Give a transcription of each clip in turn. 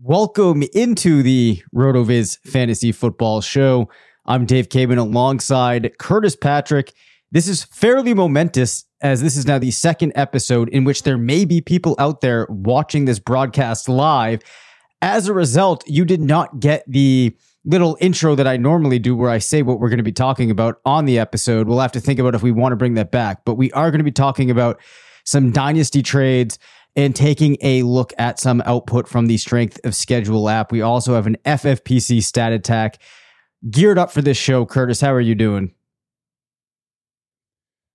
Welcome into the RotoViz Fantasy Football Show. I'm Dave Caban alongside Curtis Patrick. This is fairly momentous as this is now the second episode in which there may be people out there watching this broadcast live. As a result, you did not get the little intro that I normally do where I say what we're going to be talking about on the episode. We'll have to think about if we want to bring that back, but we are going to be talking about some dynasty trades and taking a look at some output from the Strength of Schedule app. We also have an FFPC stat attack geared up for this show. Curtis, how are you doing?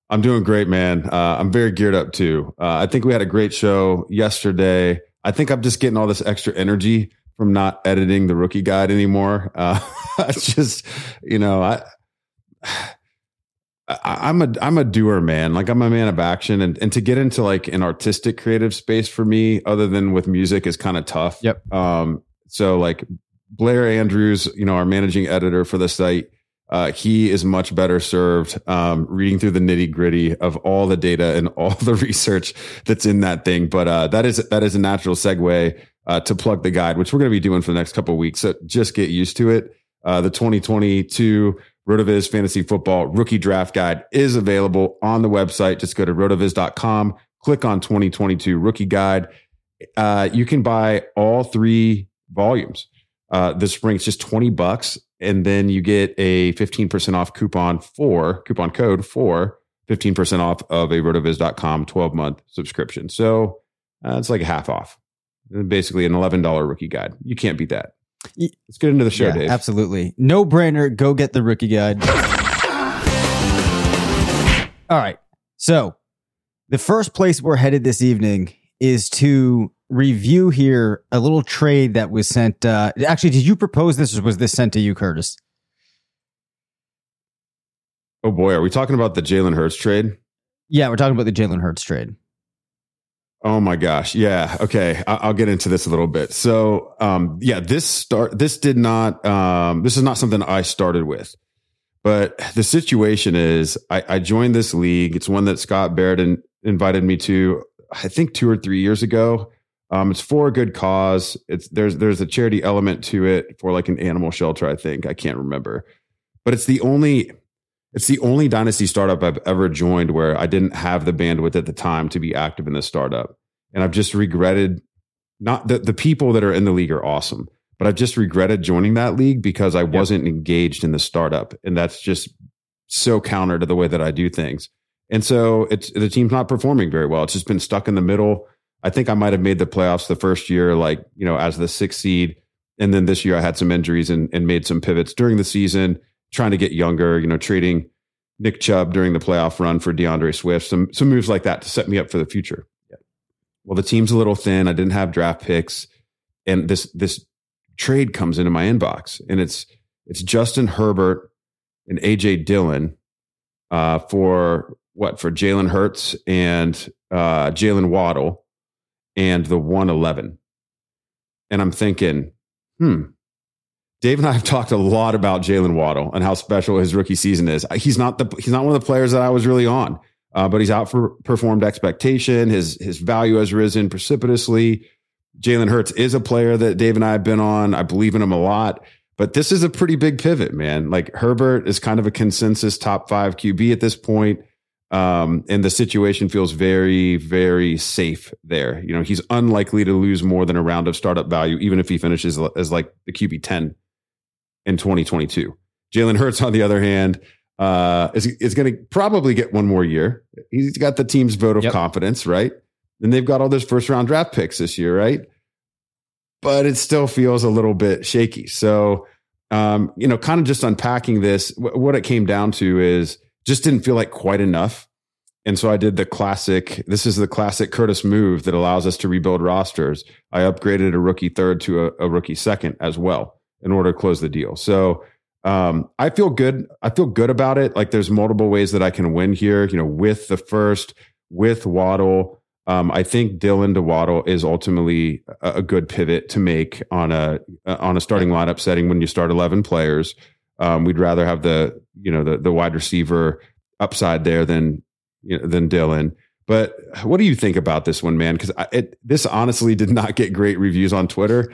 I'm doing great, man. I'm very geared up too. I think we had a great show yesterday. I think I'm just getting all this extra energy from not editing the rookie guide anymore. I'm a doer, man. Like, I'm a man of action, and to get into like an artistic creative space for me, other than with music, is kind of tough. Yep. So like Blair Andrews, our managing editor for the site, he is much better served reading through the nitty gritty of all the data and all the research that's in that thing. But that is a natural segue to plug the guide, which we're going to be doing for the next couple of weeks. So just get used to it. The 2022 RotoViz Fantasy Football Rookie Draft Guide is available on the website. Just go to rotoviz.com, click on 2022 Rookie Guide. You can buy all three volumes this spring. It's just $20, and then you get a 15% off coupon code for 15% off of a rotoviz.com 12-month subscription. So it's like half off. Basically an $11 rookie guide. You can't beat that. Let's get into the show, Dave. Absolutely. No brainer. Go get the rookie guide. All right. So the first place we're headed this evening is to review here a little trade that was sent. Actually, did you propose this or was this sent to you, Curtis? Oh boy. Are we talking about the Jalen Hurts trade? Yeah, we're talking about the Jalen Hurts trade. Oh my gosh. Yeah. Okay. I'll get into this a little bit. So, this is not something I started with, but the situation is I joined this league. It's one that Scott Barrett invited me to, I think 2 or 3 years ago. It's for a good cause. There's a charity element to it for like an animal shelter. I think, I can't remember, but it's the only dynasty startup I've ever joined where I didn't have the bandwidth at the time to be active in the startup. And I've just regretted not that the people that are in the league are awesome, but I've just regretted joining that league because I wasn't engaged in the startup. And that's just so counter to the way that I do things. And so the team's not performing very well. It's just been stuck in the middle. I think I might've made the playoffs the first year, as the 6th seed. And then this year I had some injuries and made some pivots during the season, trying to get younger, trading Nick Chubb during the playoff run for DeAndre Swift, some moves like that to set me up for the future. Yeah. Well, the team's a little thin. I didn't have draft picks. And this trade comes into my inbox, and it's Justin Herbert and AJ Dillon for Jalen Hurts and Jalen Waddle and the 111. And I'm thinking, Dave and I have talked a lot about Jalen Waddle and how special his rookie season is. He's not one of the players that I was really on, but he's outperformed expectation. His value has risen precipitously. Jalen Hurts is a player that Dave and I have been on. I believe in him a lot, but this is a pretty big pivot, man. Like, Herbert is kind of a consensus top five QB at this point. And the situation feels very, very safe there. You know, he's unlikely to lose more than a round of startup value, even if he finishes as like the QB 10 in 2022. Jalen Hurts, on the other hand, is going to probably get one more year. He's got the team's vote of confidence, right? And they've got all those first round draft picks this year, right? But it still feels a little bit shaky. So, you know, kind of just unpacking this, what it came down to is, just didn't feel like quite enough. And so I did the classic. This is the classic Curtis move that allows us to rebuild rosters. I upgraded a rookie third to a rookie second as well in order to close the deal. So I feel good. I feel good about it. Like, there's multiple ways that I can win here, you know, with the first, with Waddle. I think Dillon to Waddle is ultimately a good pivot to make on a starting lineup setting when you start 11 players. We'd rather have the wide receiver upside there than Dillon. But what do you think about this one, man? Because this honestly did not get great reviews on Twitter.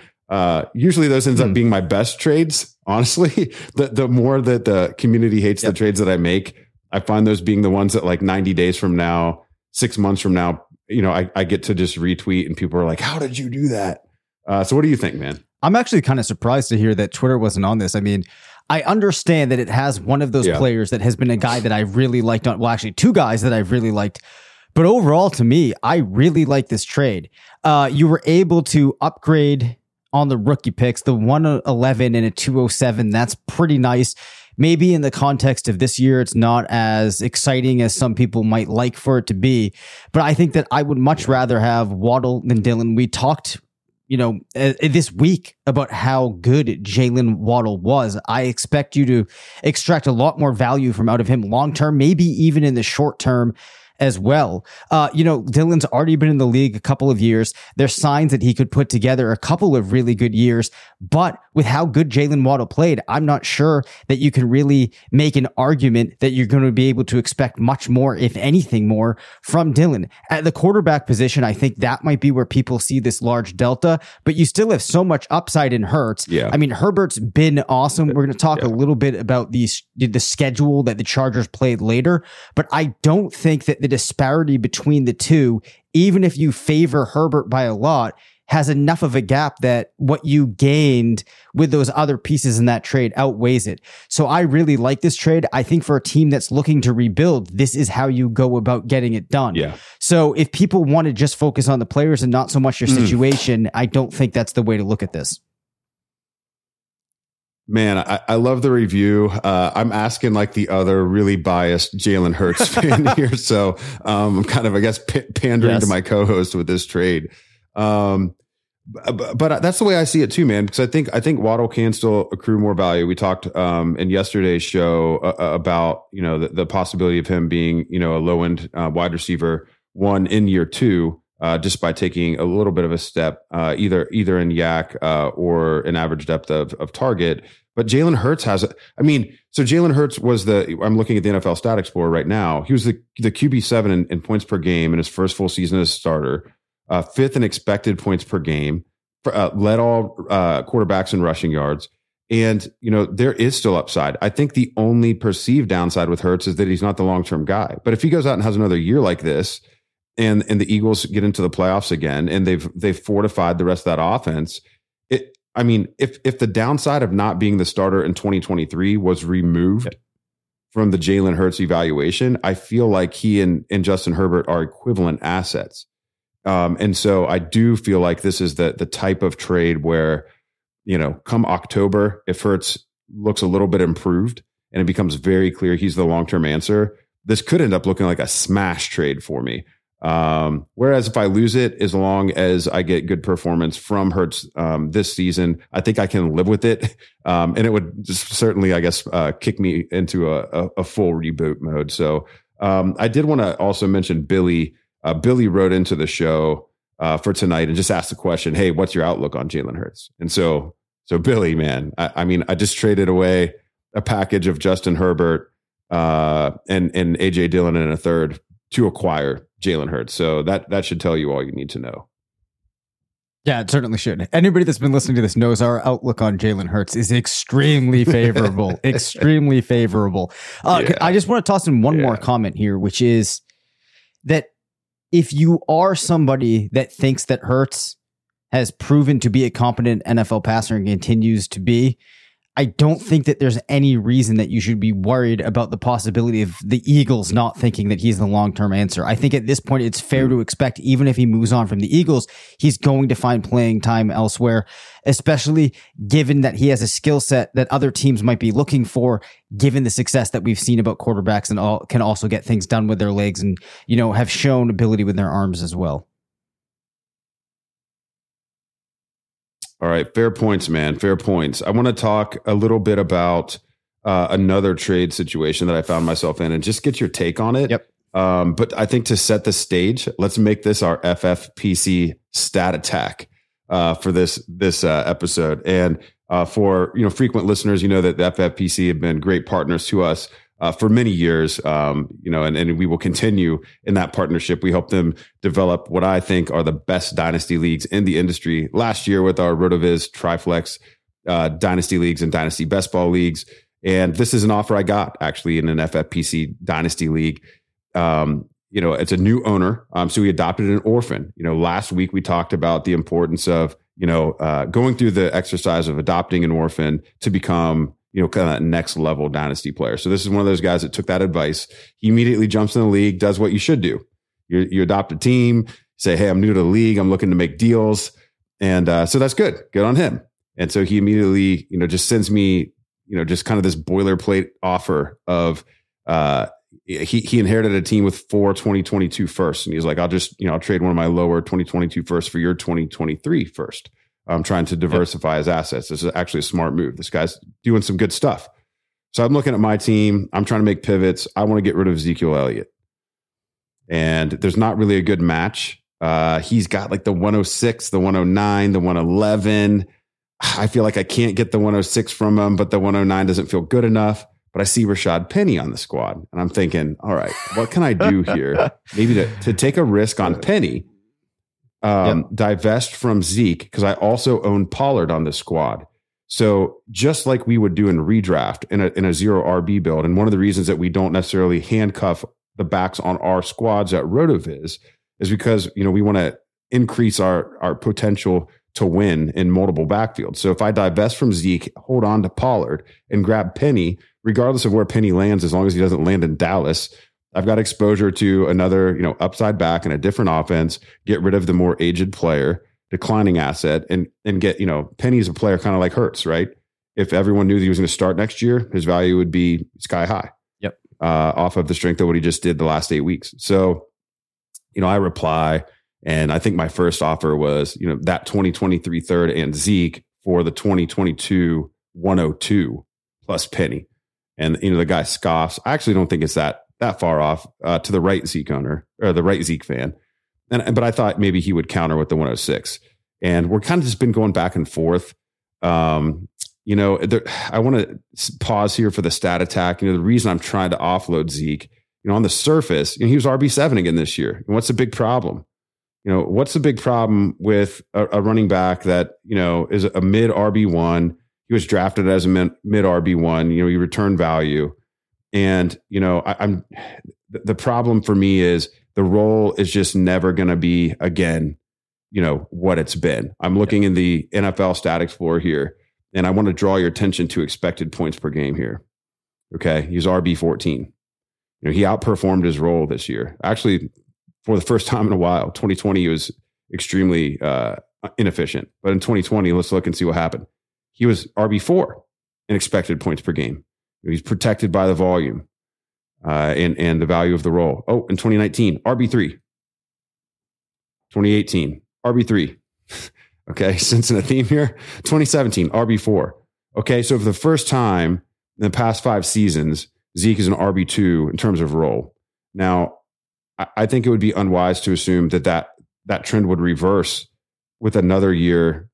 Usually those ends up being my best trades. Honestly, the more that the community hates the trades that I make, I find those being the ones that, like, 90 days from now, 6 months from now, you know, I get to just retweet and people are like, how did you do that? So what do you think, man? I'm actually kind of surprised to hear that Twitter wasn't on this. I mean, I understand that it has one of those players that has been a guy that I really liked. Well, actually, two guys that I really liked. But overall, to me, I really like this trade. You were able to upgrade on the rookie picks, the 111 and a 207. That's pretty nice. Maybe in the context of this year, it's not as exciting as some people might like for it to be. But I think that I would much rather have Waddle than Dillon. We talked this week about how good Jalen Waddle was. I expect you to extract a lot more value from out of him long-term, maybe even in the short term as well. Dillon's already been in the league a couple of years. There's signs that he could put together a couple of really good years, but with how good Jalen Waddle played, I'm not sure that you can really make an argument that you're going to be able to expect much more, if anything more, from Dillon. At the quarterback position, I think that might be where people see this large delta, but you still have so much upside in Hurts. Yeah. I mean, Herbert's been awesome. We're going to talk a little bit about the schedule that the Chargers played later, but I don't think that the disparity between the two, even if you favor Herbert by a lot, has enough of a gap that what you gained with those other pieces in that trade outweighs it. So I really like this trade. I think for a team that's looking to rebuild, this is how you go about getting it done. Yeah. So if people want to just focus on the players and not so much your situation, I don't think that's the way to look at this. Man, I love the review. I'm asking like the other really biased Jalen Hurts fan here. So I'm kind of, I guess, pandering to my co-host with this trade. But that's the way I see it too, man, because I think Waddle can still accrue more value. We talked in yesterday's show about, you know, the possibility of him being, you know, a low-end wide receiver one in year two, just by taking a little bit of a step either in yak or an average depth of target. But Jalen Hurts Jalen Hurts was I'm looking at the NFL Stat Explorer right now. He was the QB7 in points per game in his first full season as a starter. Fifth in expected points per game, led all quarterbacks in rushing yards. And, you know, there is still upside. I think the only perceived downside with Hurts is that he's not the long-term guy. But if he goes out and has another year like this and the Eagles get into the playoffs again and they've fortified the rest of that offense, if the downside of not being the starter in 2023 was removed from the Jalen Hurts evaluation, I feel like he and Justin Herbert are equivalent assets. And so I do feel like this is the type of trade where, you know, come October, if Hurts looks a little bit improved and it becomes very clear he's the long-term answer, this could end up looking like a smash trade for me. Whereas if I lose it, as long as I get good performance from Hurts this season, I think I can live with it. And it would just certainly, I guess, kick me into a full reboot mode. So I did want to also mention Billy. Billy wrote into the show for tonight and just asked the question, hey, what's your outlook on Jalen Hurts? And so So Billy, man, I mean, I just traded away a package of Justin Herbert and AJ Dillon and a third to acquire Jalen Hurts. So that should tell you all you need to know. Yeah, it certainly should. Anybody that's been listening to this knows our outlook on Jalen Hurts is extremely favorable, extremely favorable. Yeah. I just want to toss in one more comment here, which is that if you are somebody that thinks that Hurts has proven to be a competent NFL passer and continues to be, I don't think that there's any reason that you should be worried about the possibility of the Eagles not thinking that he's the long-term answer. I think at this point, it's fair to expect, even if he moves on from the Eagles, he's going to find playing time elsewhere, especially given that he has a skill set that other teams might be looking for, given the success that we've seen about quarterbacks and all can also get things done with their legs and, you know, have shown ability with their arms as well. All right. Fair points, man. Fair points. I want to talk a little bit about another trade situation that I found myself in and just get your take on it. Yep. But I think to set the stage, let's make this our FFPC stat attack for this episode. And for, you know, frequent listeners, you know that the FFPC have been great partners to us for many years, you know, and we will continue in that partnership. We help them develop what I think are the best dynasty leagues in the industry. Last year with our RotoViz Triflex dynasty leagues and dynasty best ball leagues. And this is an offer I got actually in an FFPC dynasty league. You know, it's a new owner. So we adopted an orphan. You know, last week we talked about the importance of, you know, going through the exercise of adopting an orphan to become, you know, kind of next level dynasty player. So this is one of those guys that took that advice. He immediately jumps in the league, does what you should do. You adopt a team, say, hey, I'm new to the league. I'm looking to make deals. And so that's good. Good on him. And so he immediately, you know, just sends me, you know, just kind of this boilerplate offer of he inherited a team with 4 2022 firsts. And he's like, I'll just, you know, I'll trade one of my lower 2022 firsts for your 2023 first. I'm trying to diversify his assets. This is actually a smart move. This guy's doing some good stuff. So I'm looking at my team. I'm trying to make pivots. I want to get rid of Ezekiel Elliott. And there's not really a good match. He's got like the 106, the 109, the 111. I feel like I can't get the 106 from him, but the 109 doesn't feel good enough. But I see Rashad Penny on the squad. And I'm thinking, all right, what can I do here? Maybe to take a risk on Penny. Divest from Zeke because I also own Pollard on this squad. So just like we would do in redraft in a zero RB build, and one of the reasons that we don't necessarily handcuff the backs on our squads at RotoViz is because, you know, we want to increase our potential to win in multiple backfields. So if I divest from Zeke, hold on to Pollard and grab Penny, regardless of where Penny lands, as long as he doesn't land in Dallas, I've got exposure to another, you know, upside back and a different offense, get rid of the more aged player, declining asset, and get, you know, Penny's a player kind of like Hurts, right? If everyone knew that he was going to start next year, his value would be sky high. Yep. Off of the strength of what he just did the last 8 weeks. So, you know, I reply, and I think my first offer was, you know, that 2023 third and Zeke for the 2022 102 plus Penny. And, you know, the guy scoffs. I actually don't think it's that far off to the right Zeke owner or the right Zeke fan. But I thought maybe he would counter with the 106, and we're kind of just been going back and forth. You know, I want to pause here for the stat attack. You know, the reason I'm trying to offload Zeke, you know, on the surface, you know, he was RB7 again this year. And what's the big problem? You know, what's the big problem with a running back that, you know, is a mid RB1? He was drafted as a mid RB1, you know, he returned value. And, you know, I'm the problem for me is the role is just never going to be, again, you know, what it's been. I'm looking in the NFL Stat Explorer here, and I want to draw your attention to expected points per game here. Okay. He's RB14. You know, he outperformed his role this year. Actually, for the first time in a while, 2020, he was extremely inefficient. But in 2020, let's look and see what happened. He was RB4 in expected points per game. He's protected by the volume and the value of the role. Oh, in 2019, RB3. 2018, RB3. Okay, sensing a theme here. 2017, RB4. Okay, so for the first time in the past 5 seasons, Zeke is an RB2 in terms of role. Now, I think it would be unwise to assume that that trend would reverse with another year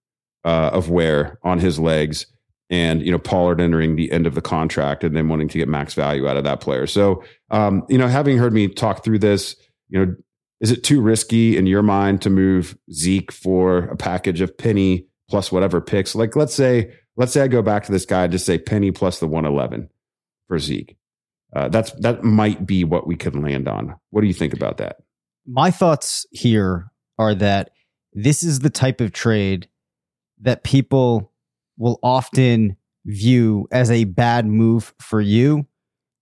of wear on his legs, and, you know, Pollard entering the end of the contract and then wanting to get max value out of that player. So, you know, having heard me talk through this, you know, is it too risky in your mind to move Zeke for a package of Penny plus whatever picks? Like, let's say I go back to this guy and just say Penny plus the 111 for Zeke. That might be what we could land on. What do you think about that? My thoughts here are that this is the type of trade that people will often view as a bad move for you,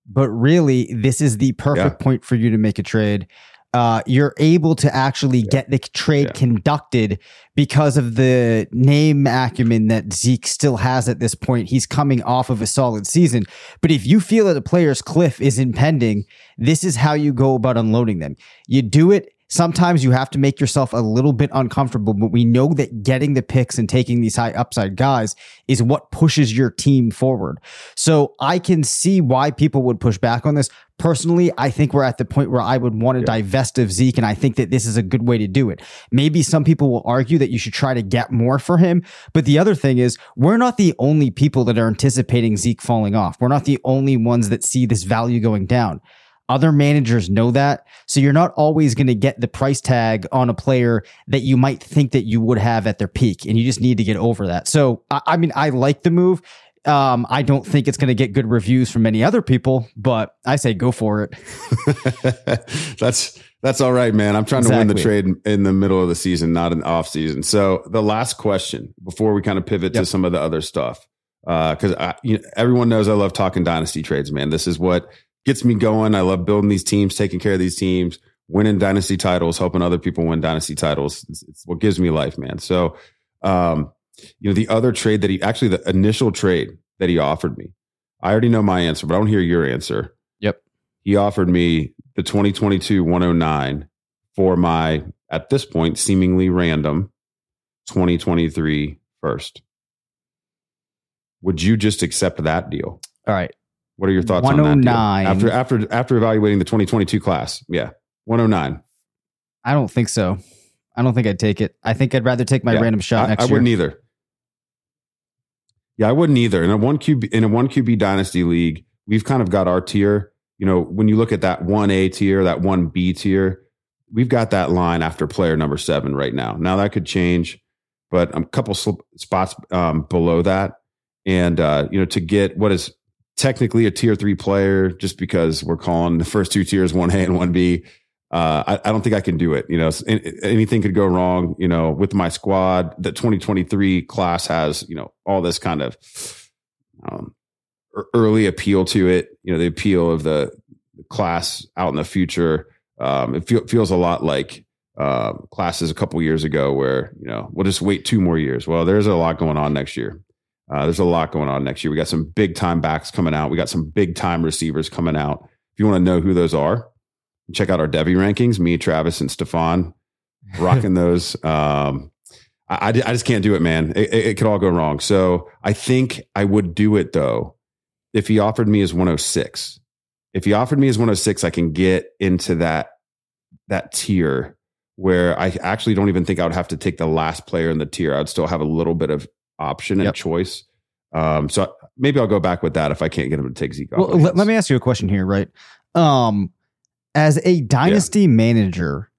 but really this is the perfect point for you to make a trade. You're able to actually get the trade conducted because of the name acumen that Zeke still has at this point. He's coming off of a solid season. But if you feel that a player's cliff is impending, this is how you go about unloading them. You do it. Sometimes you have to make yourself a little bit uncomfortable, but we know that getting the picks and taking these high upside guys is what pushes your team forward. So I can see why people would push back on this. Personally, I think we're at the point where I would want to divest of Zeke, and I think that this is a good way to do it. Maybe some people will argue that you should try to get more for him, but the other thing is we're not the only people that are anticipating Zeke falling off. We're not the only ones that see this value going down. Other managers know that. So you're not always going to get the price tag on a player that you might think that you would have at their peak. And you just need to get over that. So, I mean, I like the move. I don't think it's going to get good reviews from many other people, but I say go for it. That's all right, man. I'm trying to win the trade in the middle of the season, not in the off season. So the last question before we kind of pivot to some of the other stuff, because you know, everyone knows I love talking dynasty trades, man. This is what gets me going. I love building these teams, taking care of these teams, winning dynasty titles, helping other people win dynasty titles. It's what gives me life, man. So, you know, the other trade that the initial trade that he offered me, I already know my answer, but I don't hear your answer. Yep. He offered me the 2022 109 for my, at this point, seemingly random 2023 first. Would you just accept that deal? All right. What are your thoughts on that? 109 after evaluating the 2022 class. Yeah. 109. I don't think so. I don't think I'd take it. I think I'd rather take my random shot next year. I wouldn't either. Yeah, I wouldn't either. In a one QB dynasty league, we've kind of got our tier. You know, when you look at that 1A tier, that 1B tier, we've got that line after player number 7 right now. Now that could change, but a couple spots below that. And, you know, to get what is technically a tier 3 player, just because we're calling the first two tiers 1A and 1B. I don't think I can do it. You know, anything could go wrong, you know, with my squad. The 2023 class has, you know, all this kind of early appeal to it. You know, the appeal of the class out in the future. It feels a lot like classes a couple years ago where, you know, we'll just wait 2 more years. Well, there's a lot going on next year. There's a lot going on next year. We got some big time backs coming out. We got some big time receivers coming out. If you want to know who those are, check out our Devy rankings. Me, Travis, and Stephon rocking those. I just can't do it, man. It could all go wrong. So I think I would do it, though, if he offered me his 106. If he offered me his 106, I can get into that tier where I actually don't even think I would have to take the last player in the tier. I would still have a little bit of option and choice. So maybe I'll go back with that if I can't get him to take Zeke off. Well, let me ask you a question here, right? As a dynasty manager,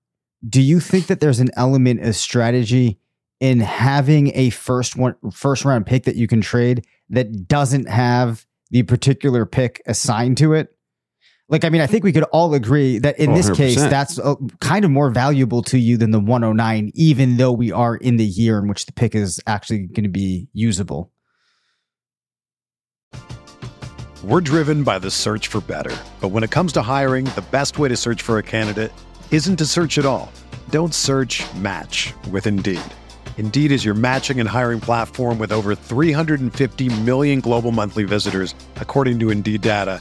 do you think that there's an element of strategy in having a first round pick that you can trade that doesn't have the particular pick assigned to it? Like, I mean, I think we could all agree that in this case, that's kind of more valuable to you than the 109, even though we are in the year in which the pick is actually going to be usable. We're driven by the search for better. But when it comes to hiring, the best way to search for a candidate isn't to search at all. Don't search, match with Indeed. Indeed is your matching and hiring platform with over 350 million global monthly visitors, according to Indeed data,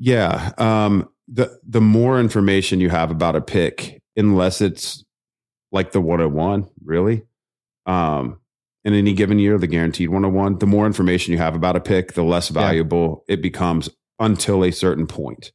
Yeah. The more information you have about a pick, unless it's like the 101, really, in any given year, the guaranteed 101, the more information you have about a pick, the less valuable it becomes until a certain point.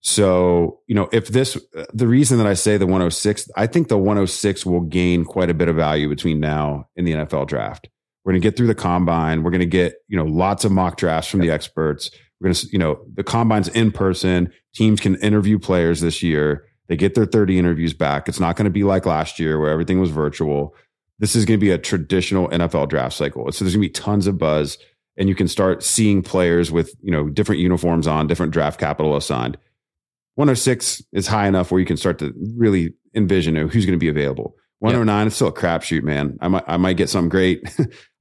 So, you know, if this, the reason that I say the 106, I think the 106 will gain quite a bit of value between now and the NFL draft. We're going to get through the combine. We're going to get, you know, lots of mock drafts from the experts. We're going to, you know, the combine's in person. Teams can interview players this year. They get their 30 interviews back. It's not going to be like last year where everything was virtual. This is going to be a traditional NFL draft cycle. So there's going to be tons of buzz, and you can start seeing players with, you know, different uniforms on, different draft capital assigned. 106 is high enough where you can start to really envision who's going to be available. 109, it's still a crapshoot, man. I might get something great.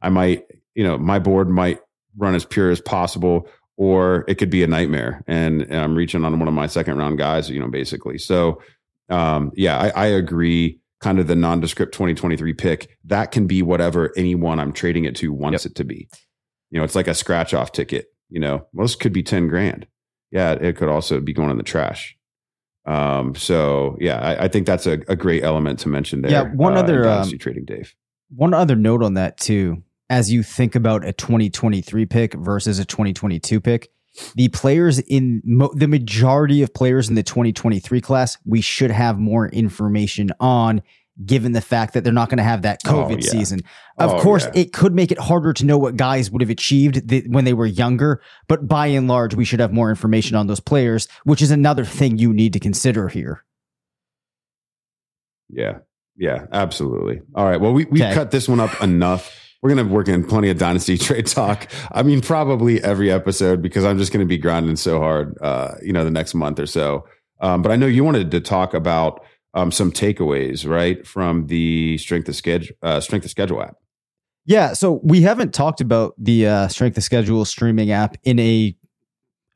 I might, you know, my board might run as pure as possible, or it could be a nightmare, and I'm reaching on one of my second round guys, you know, basically. So, I agree. Kind of the nondescript 2023 pick that can be whatever anyone I'm trading it to wants it to be. You know, it's like a scratch off ticket. You know, most could be 10 grand. Yeah, it could also be going in the trash. I think that's a great element to mention there. Yeah, one other trading, Dave. One other note on that too. As you think about a 2023 pick versus a 2022 pick, the players in the majority of players in the 2023 class, we should have more information on, given the fact that they're not going to have that COVID season. Of course, it could make it harder to know what guys would have achieved when they were younger, but by and large, we should have more information on those players, which is another thing you need to consider here. Yeah, absolutely. All right. Well, we've cut this one up enough. We're going to work in plenty of dynasty trade talk. I mean, probably every episode, because I'm just going to be grinding so hard, the next month or so. But I know you wanted to talk about some takeaways, right, from the Strength of Schedule app. Yeah. So we haven't talked about the Strength of Schedule streaming app in a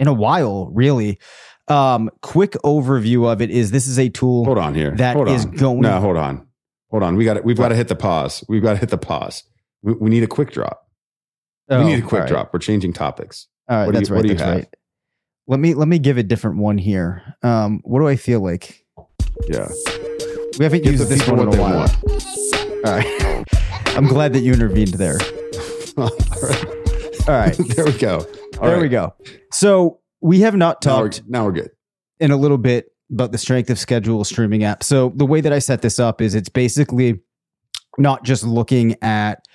while, really. Quick overview of it is this is a tool. Hold on here. That is going. No, hold on. We've got to hit the pause. We need a quick drop. We need a quick drop. We're changing topics. All right, what do you have? Let me give a different one here. What do I feel like? Yeah. We haven't used this one in a while. All right. I'm glad that you intervened there. All right. There we go. There we go. So we have not talked. Now we're good. In a little bit about the Strength of Schedule streaming app. So the way that I set this up is it's basically not just looking at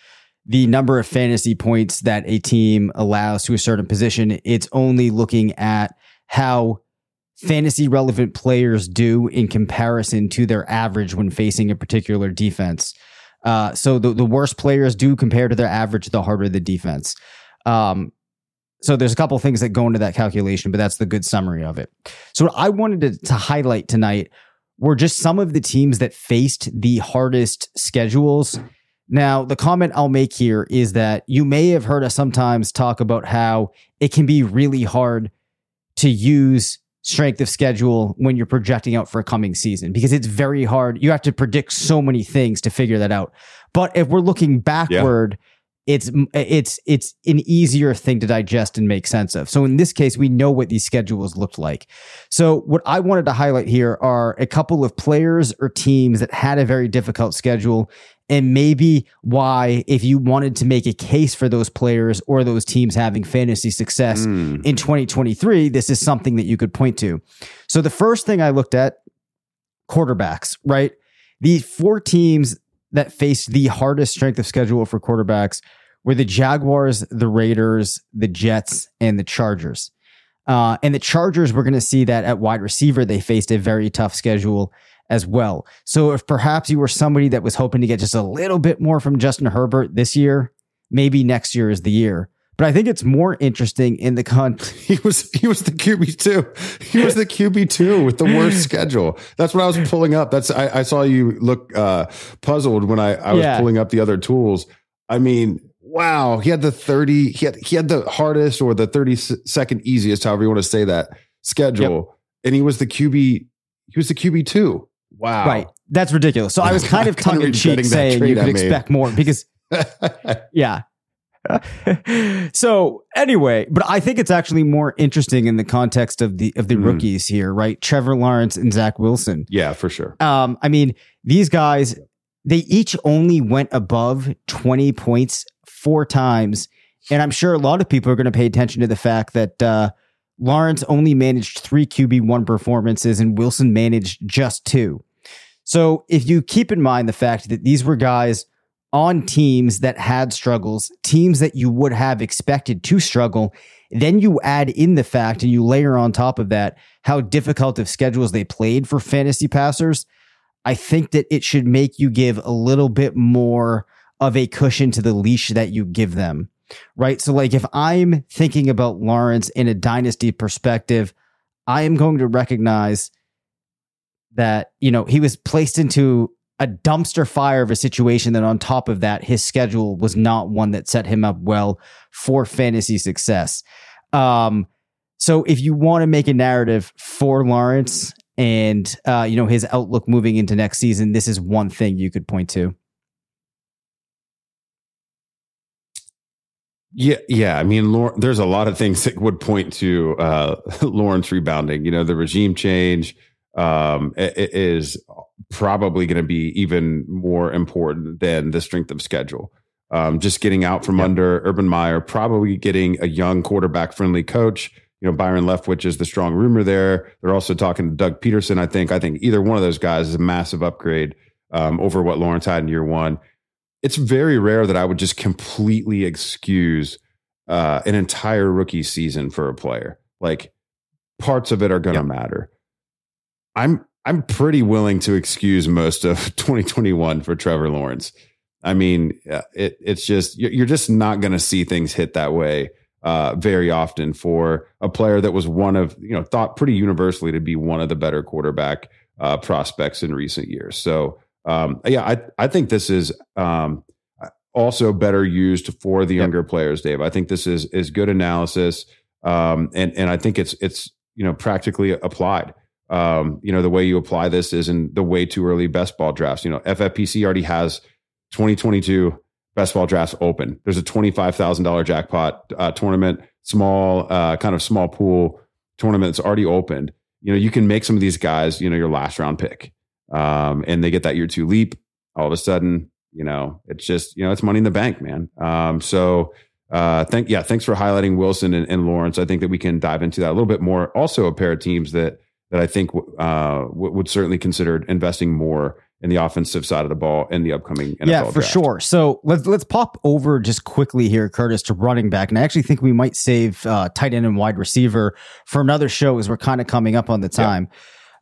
the number of fantasy points that a team allows to a certain position. It's only looking at how fantasy relevant players do in comparison to their average when facing a particular defense. So the worse players do compare to their average, the harder the defense. So there's a couple of things that go into that calculation, but that's the good summary of it. So what I wanted to highlight tonight were just some of the teams that faced the hardest schedules. Now, the comment I'll make here is that you may have heard us sometimes talk about how it can be really hard to use Strength of Schedule when you're projecting out for a coming season, because it's very hard. You have to predict so many things to figure that out. But if we're looking backward, it's an easier thing to digest and make sense of. So in this case, we know what these schedules looked like. So what I wanted to highlight here are a couple of players or teams that had a very difficult schedule and maybe why, if you wanted to make a case for those players or those teams having fantasy success in 2023, this is something that you could point to. So the first thing I looked at, quarterbacks, right? The four teams that faced the hardest strength of schedule for quarterbacks were the Jaguars, the Raiders, the Jets, and the Chargers. And the Chargers, we're going to see that at wide receiver, they faced a very tough schedule as well. So if perhaps you were somebody that was hoping to get just a little bit more from Justin Herbert this year, maybe next year is the year. But I think it's more interesting in the He was the QB2. He was the QB2 with the worst schedule. That's what I was pulling up. That's I saw you look puzzled when I was pulling up the other tools. I mean, wow, he had the 30. He had the hardest or the 32nd easiest, however you want to say that, schedule, and he was the QB. He was the QB2. Wow, right? That's ridiculous. So I was kind of tongue in cheek saying you could expect more because, So anyway, but I think it's actually more interesting in the context of the rookies here, right? Trevor Lawrence and Zach Wilson. Yeah, for sure. I mean, these guys, they each only went above 20 points four times. And I'm sure a lot of people are going to pay attention to the fact that Lawrence only managed 3 QB1 performances and Wilson managed just 2. So if you keep in mind the fact that these were guys on teams that had struggles, teams that you would have expected to struggle, then you add in the fact and you layer on top of that how difficult of schedules they played for fantasy passers, I think that it should make you give a little bit more of a cushion to the leash that you give them, right? So like if I'm thinking about Lawrence in a dynasty perspective, I am going to recognize that, you know, he was placed into a dumpster fire of a situation that on top of that, his schedule was not one that set him up well for fantasy success. So if you want to make a narrative for Lawrence and, you know, his outlook moving into next season, this is one thing you could point to. Yeah. I mean, there's a lot of things that would point to Lawrence rebounding. You know, the regime change is probably going to be even more important than the strength of schedule. Just getting out from under Urban Meyer, probably getting a young quarterback-friendly coach. You know, Byron Leftwich is the strong rumor there. They're also talking to Doug Peterson. I think either one of those guys is a massive upgrade over what Lawrence had in year one. It's very rare that I would just completely excuse an entire rookie season for a player. Like, parts of it are going to matter. I'm pretty willing to excuse most of 2021 for Trevor Lawrence. I mean, it's just, you're just not going to see things hit that way very often for a player that was one of, you know, thought pretty universally to be one of the better quarterback prospects in recent years. So I think this is also better used for the younger players, Dave. I think this is good analysis. And I think it's, you know, practically applied. You know, the way you apply this is in the way too early best ball drafts. You know, FFPC already has 2022 best ball drafts open. There's a $25,000 jackpot tournament, kind of small pool tournament that's already opened. You know, you can make some of these guys, you know, your last round pick, and they get that year two leap. All of a sudden, you know, it's just, you know, it's money in the bank, man. Thanks for highlighting Wilson and Lawrence. I think that we can dive into that a little bit more. Also, a pair of teams that I think would certainly consider investing more in the offensive side of the ball in the upcoming NFL draft. Yeah, for sure. So let's pop over just quickly here, Curtis, to running back. And I actually think we might save tight end and wide receiver for another show as we're kind of coming up on the time.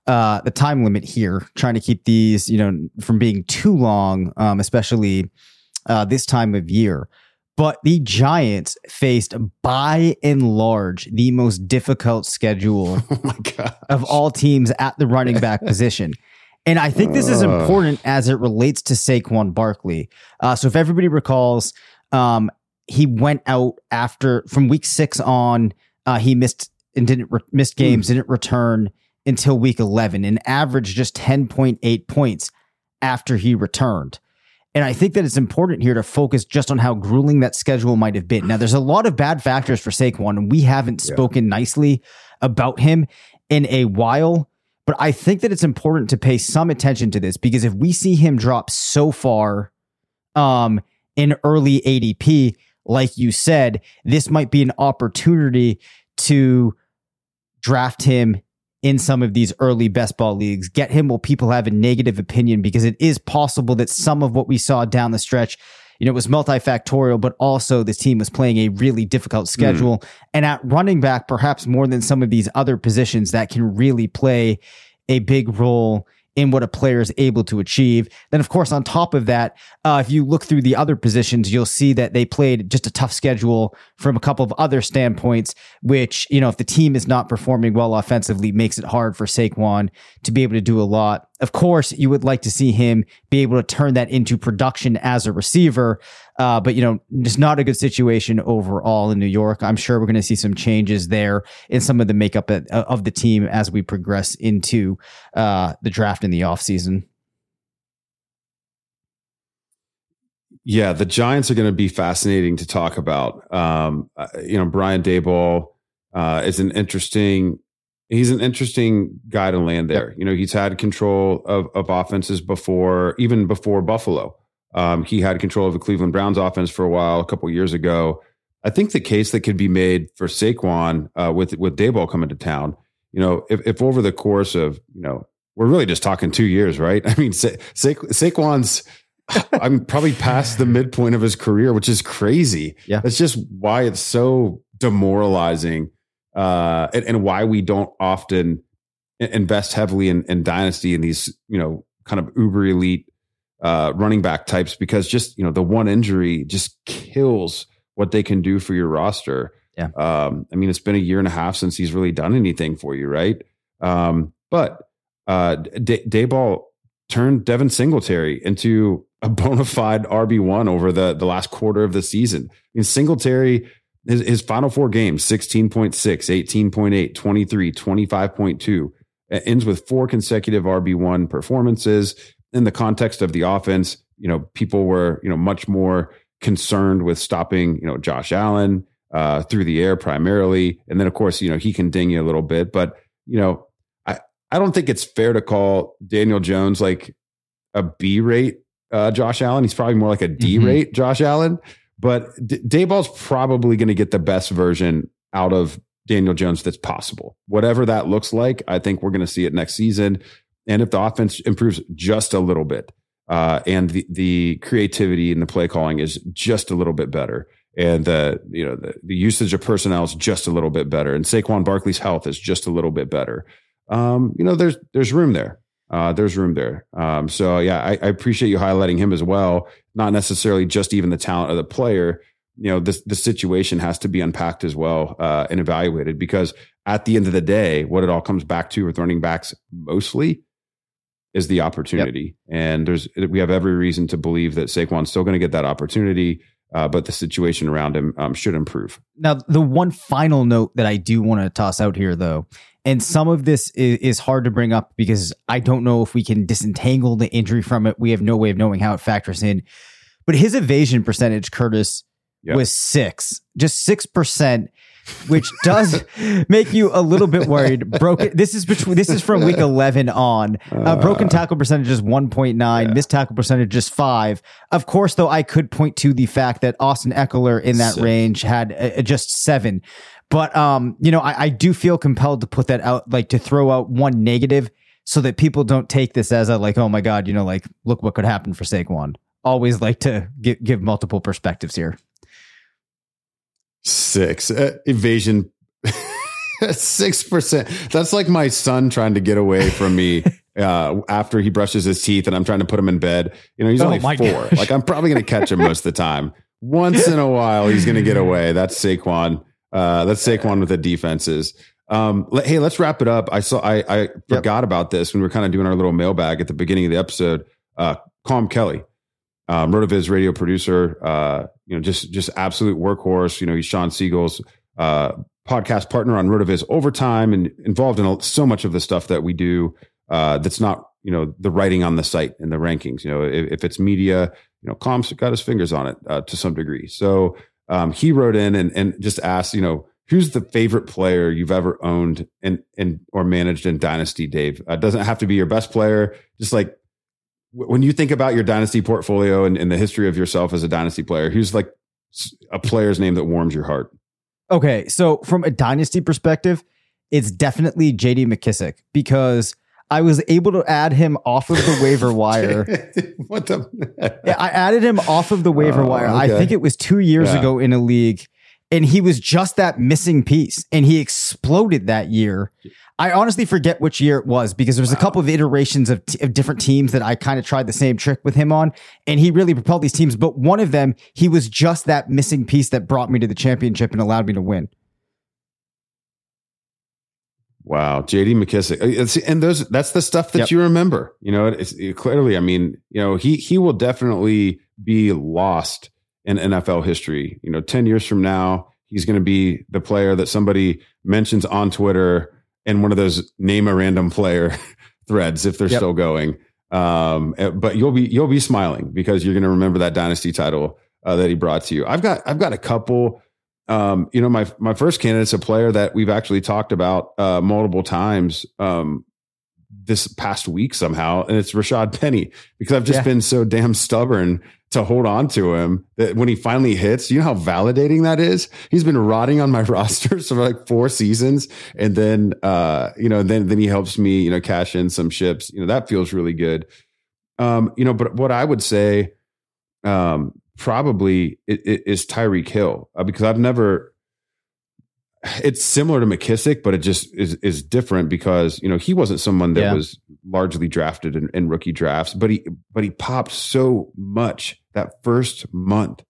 Yeah. The time limit here, trying to keep these, you know, from being too long, especially this time of year. But the Giants faced, by and large, the most difficult schedule of all teams at the running back position. And I think this is important as it relates to Saquon Barkley. So if everybody recalls, he went out from week 6 on, he missed games, didn't return until week 11, and averaged just 10.8 points after he returned. And I think that it's important here to focus just on how grueling that schedule might have been. Now, there's a lot of bad factors for Saquon, and we haven't spoken nicely about him in a while. But I think that it's important to pay some attention to this, because if we see him drop so far in early ADP, like you said, this might be an opportunity to draft him in some of these early best ball leagues. Get him while people have a negative opinion, because it is possible that some of what we saw down the stretch, you know, it was multifactorial, but also this team was playing a really difficult schedule. And at running back, perhaps more than some of these other positions that can really play a big role in what a player is able to achieve. Then, of course, on top of that, if you look through the other positions, you'll see that they played just a tough schedule from a couple of other standpoints, which, you know, if the team is not performing well offensively, makes it hard for Saquon to be able to do a lot. Of course, you would like to see him be able to turn that into production as a receiver, but, you know, just not a good situation overall in New York. I'm sure we're going to see some changes there in some of the makeup of the team as we progress into the draft in the offseason. Yeah, the Giants are going to be fascinating to talk about. You know, Brian Daboll is an interesting... He's an interesting guy to land there. Yep. You know, he's had control of offenses before, even before Buffalo. He had control of the Cleveland Browns offense for a while, a couple of years ago. I think the case that could be made for Saquon with Daboll coming to town, you know, if over the course of, you know, we're really just talking 2 years, right? I mean, Saquon's I'm probably past the midpoint of his career, which is crazy. Yeah. That's just why it's so demoralizing. And why we don't often invest heavily in dynasty in these, you know, kind of uber elite running back types, because just, you know, the one injury just kills what they can do for your roster. Yeah. I mean, it's been a year and a half since he's really done anything for you, right? But Daboll turned Devin Singletary into a bona fide RB1 over the last quarter of the season. I mean, Singletary... His final four games, 16.6, 18.8, 23, 25.2, ends with four consecutive RB1 performances. In the context of the offense, you know, people were, you know, much more concerned with stopping, you know, Josh Allen through the air primarily. And then, of course, you know, he can ding you a little bit. But, you know, I don't think it's fair to call Daniel Jones like a B rate Josh Allen. He's probably more like a D rate Josh Allen. But Daboll's probably going to get the best version out of Daniel Jones that's possible. Whatever that looks like, I think we're going to see it next season. And if the offense improves just a little bit, and the creativity and the play calling is just a little bit better, and the usage of personnel is just a little bit better, and Saquon Barkley's health is just a little bit better, you know, there's room there. There's room there. So yeah, I appreciate you highlighting him as well. Not necessarily just even the talent of the player. You know, the situation has to be unpacked as well, and evaluated, because at the end of the day, what it all comes back to with running backs mostly is the opportunity. Yep. And we have every reason to believe that Saquon's still going to get that opportunity, but the situation around him should improve. Now, the one final note that I do want to toss out here, though, and some of this is hard to bring up because I don't know if we can disentangle the injury from it. We have no way of knowing how it factors in. But his evasion percentage, Curtis, was 6%, which does make you a little bit worried. This is from week 11 on. Broken tackle percentage is 1.9. Missed tackle percentage is 5. Of course, though, I could point to the fact that Austin Eckler in that range had just 7. But, you know, I do feel compelled to put that out, like to throw out one negative so that people don't take this as a like, oh, my God, you know, like, look what could happen for Saquon. Always like to give multiple perspectives here. 6 evasion. 6%. That's like my son trying to get away from me after he brushes his teeth and I'm trying to put him in bed. You know, he's only 4. Gosh. Like, I'm probably going to catch him most of the time. Once in a while, he's going to get away. That's Saquon. Let's take one with the defenses. Hey, let's wrap it up. I forgot about this when we were kind of doing our little mailbag at the beginning of the episode. Calm Kelly, RotoViz radio producer, you know, just absolute workhorse. You know, he's Sean Siegel's podcast partner on RotoViz Overtime and involved in so much of the stuff that we do. That's not, you know, the writing on the site and the rankings. You know, if it's media, you know, Calm's got his fingers on it to some degree. So. He wrote in and just asked, you know, who's the favorite player you've ever owned and or managed in Dynasty, Dave? Doesn't have to be your best player. Just like when you think about your dynasty portfolio and the history of yourself as a dynasty player, who's like a player's name that warms your heart? Okay. So from a dynasty perspective, it's definitely J.D. McKissic, because I was able to add him off of the waiver wire. What the? Yeah, I added him off of the waiver wire. Okay. I think it was 2 years ago in a league, and he was just that missing piece, and he exploded that year. I honestly forget which year it was, because there was a couple of iterations of different teams that I kind of tried the same trick with him on, and he really propelled these teams. But one of them, he was just that missing piece that brought me to the championship and allowed me to win. Wow. J.D. McKissic. And those, that's the stuff that you remember, you know, it's clearly, I mean, you know, he will definitely be lost in NFL history. You know, 10 years from now, he's going to be the player that somebody mentions on Twitter in one of those name a random player threads, if they're still going. But you'll be smiling, because you're going to remember that dynasty title that he brought to you. I've got a couple. You know, my first candidate's a player that we've actually talked about multiple times this past week somehow, and it's Rashad Penny, because I've just been so damn stubborn to hold on to him that when he finally hits, you know how validating that is? He's been rotting on my rosters for like 4 seasons, and then you know, then he helps me, you know, cash in some ships. You know, that feels really good. You know, but what I would say probably is Tyreek Hill, because I've never, it's similar to McKissic, but it just is different, because, you know, he wasn't someone that was largely drafted in rookie drafts, but he popped so much that first month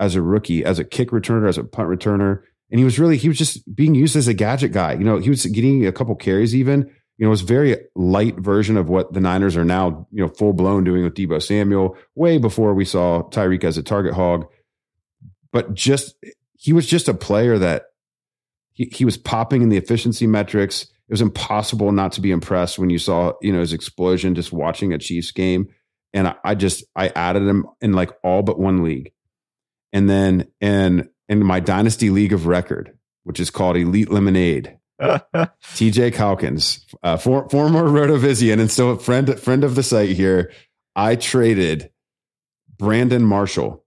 as a rookie, as a kick returner, as a punt returner. And he was just being used as a gadget guy. You know, he was getting a couple carries even, you know, it was very light version of what the Niners are now, you know, full blown doing with Deebo Samuel, way before we saw Tyreek as a target hog. But he was just a player that he was popping in the efficiency metrics. It was impossible not to be impressed when you saw, you know, his explosion just watching a Chiefs game. And I added him in like all but one league. And then in my dynasty league of record, which is called Elite Lemonade, TJ Calkins, former RotoVizian and still a friend of the site here, I traded Brandon Marshall.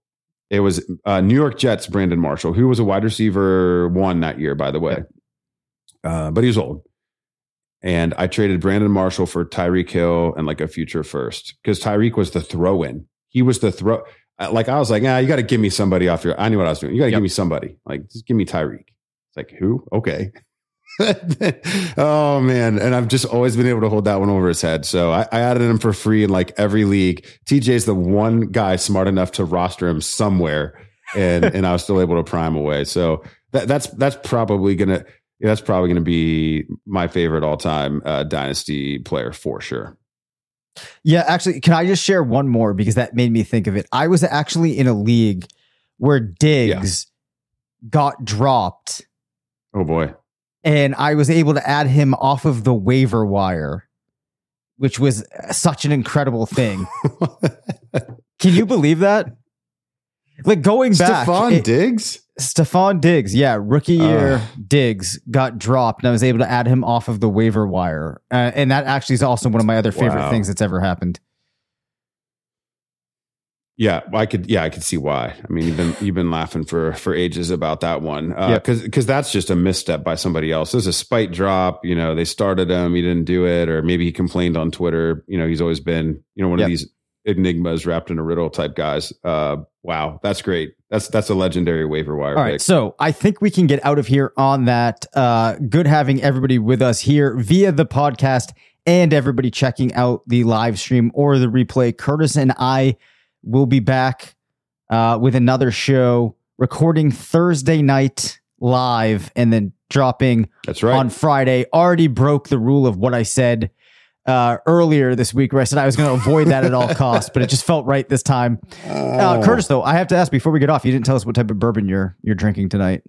It was New York Jets Brandon Marshall, who was a wide receiver one that year, by the way. But he was old. And I traded Brandon Marshall for Tyreek Hill and like a future first, because Tyreek was the throw-in. He was the throw. Like, I was like, you got to give me somebody off your. I knew what I was doing. You got to give me somebody. Like, just give me Tyreek. It's like, who? Okay. Oh man, and I've just always been able to hold that one over his head. So I added him for free in like every league. TJ's the one guy smart enough to roster him somewhere, and I was still able to prime away. So that's probably gonna be my favorite all time dynasty player for sure. Yeah, actually, can I just share one more, because that made me think of it? I was actually in a league where Diggs got dropped. Oh boy. And I was able to add him off of the waiver wire, which was such an incredible thing. Can you believe that? Like, going back. Stephon Diggs. Yeah. Rookie year Diggs got dropped, and I was able to add him off of the waiver wire. And that actually is also one of my other favorite things that's ever happened. Yeah, I could see why. I mean, you've been laughing for ages about that one. Because that's just a misstep by somebody else. There's a spite drop, you know, they started him, he didn't do it, or maybe he complained on Twitter. You know, he's always been, you know, one of these enigmas wrapped in a riddle type guys. Wow, that's great. That's a legendary waiver wire pick. All right, so I think we can get out of here on that. Good having everybody with us here via the podcast, and everybody checking out the live stream or the replay. Curtis and I we'll be back with another show, recording Thursday night live and then dropping on Friday. Already broke the rule of what I said earlier this week, where I said I was going to avoid that at all costs, but it just felt right this time. Curtis, though, I have to ask before we get off, you didn't tell us what type of bourbon you're drinking tonight.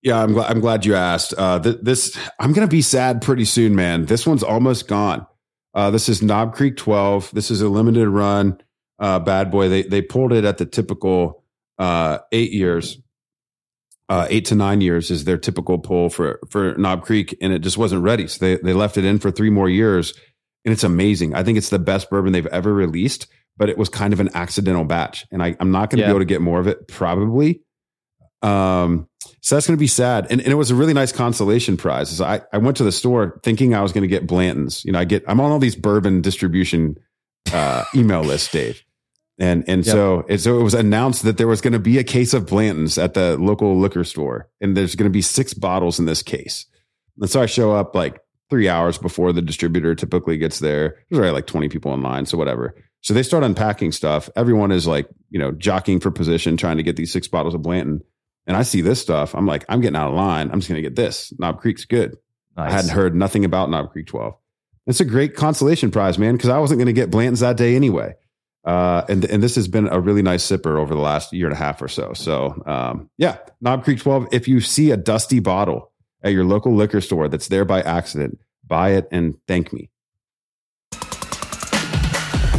Yeah, I'm glad you asked. This I'm going to be sad pretty soon, man. This one's almost gone. This is Knob Creek 12. This is a limited run bad boy. They pulled it at the typical 8 to 9 years is their typical pull for Knob Creek, and it just wasn't ready. So they left it in for 3 more years, and it's amazing. I think it's the best bourbon they've ever released, but it was kind of an accidental batch, and I'm not going to be able to get more of it probably. So that's going to be sad. And it was a really nice consolation prize. So I went to the store thinking I was going to get Blanton's. You know, I'm on all these bourbon distribution email lists, Dave. And so it was announced that there was going to be a case of Blanton's at the local liquor store, and there's going to be 6 bottles in this case. And so I show up like 3 hours before the distributor typically gets there. There's already like 20 people in line, so whatever. So they start unpacking stuff. Everyone is like, you know, jockeying for position, trying to get these 6 bottles of Blanton. And I see this stuff. I'm like, I'm getting out of line. I'm just going to get this. Knob Creek's good. Nice. I hadn't heard nothing about Knob Creek 12. It's a great consolation prize, man, because I wasn't going to get Blanton's that day anyway. And this has been a really nice sipper over the last year and a half or so. So, Knob Creek 12, if you see a dusty bottle at your local liquor store that's there by accident, buy it and thank me.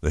The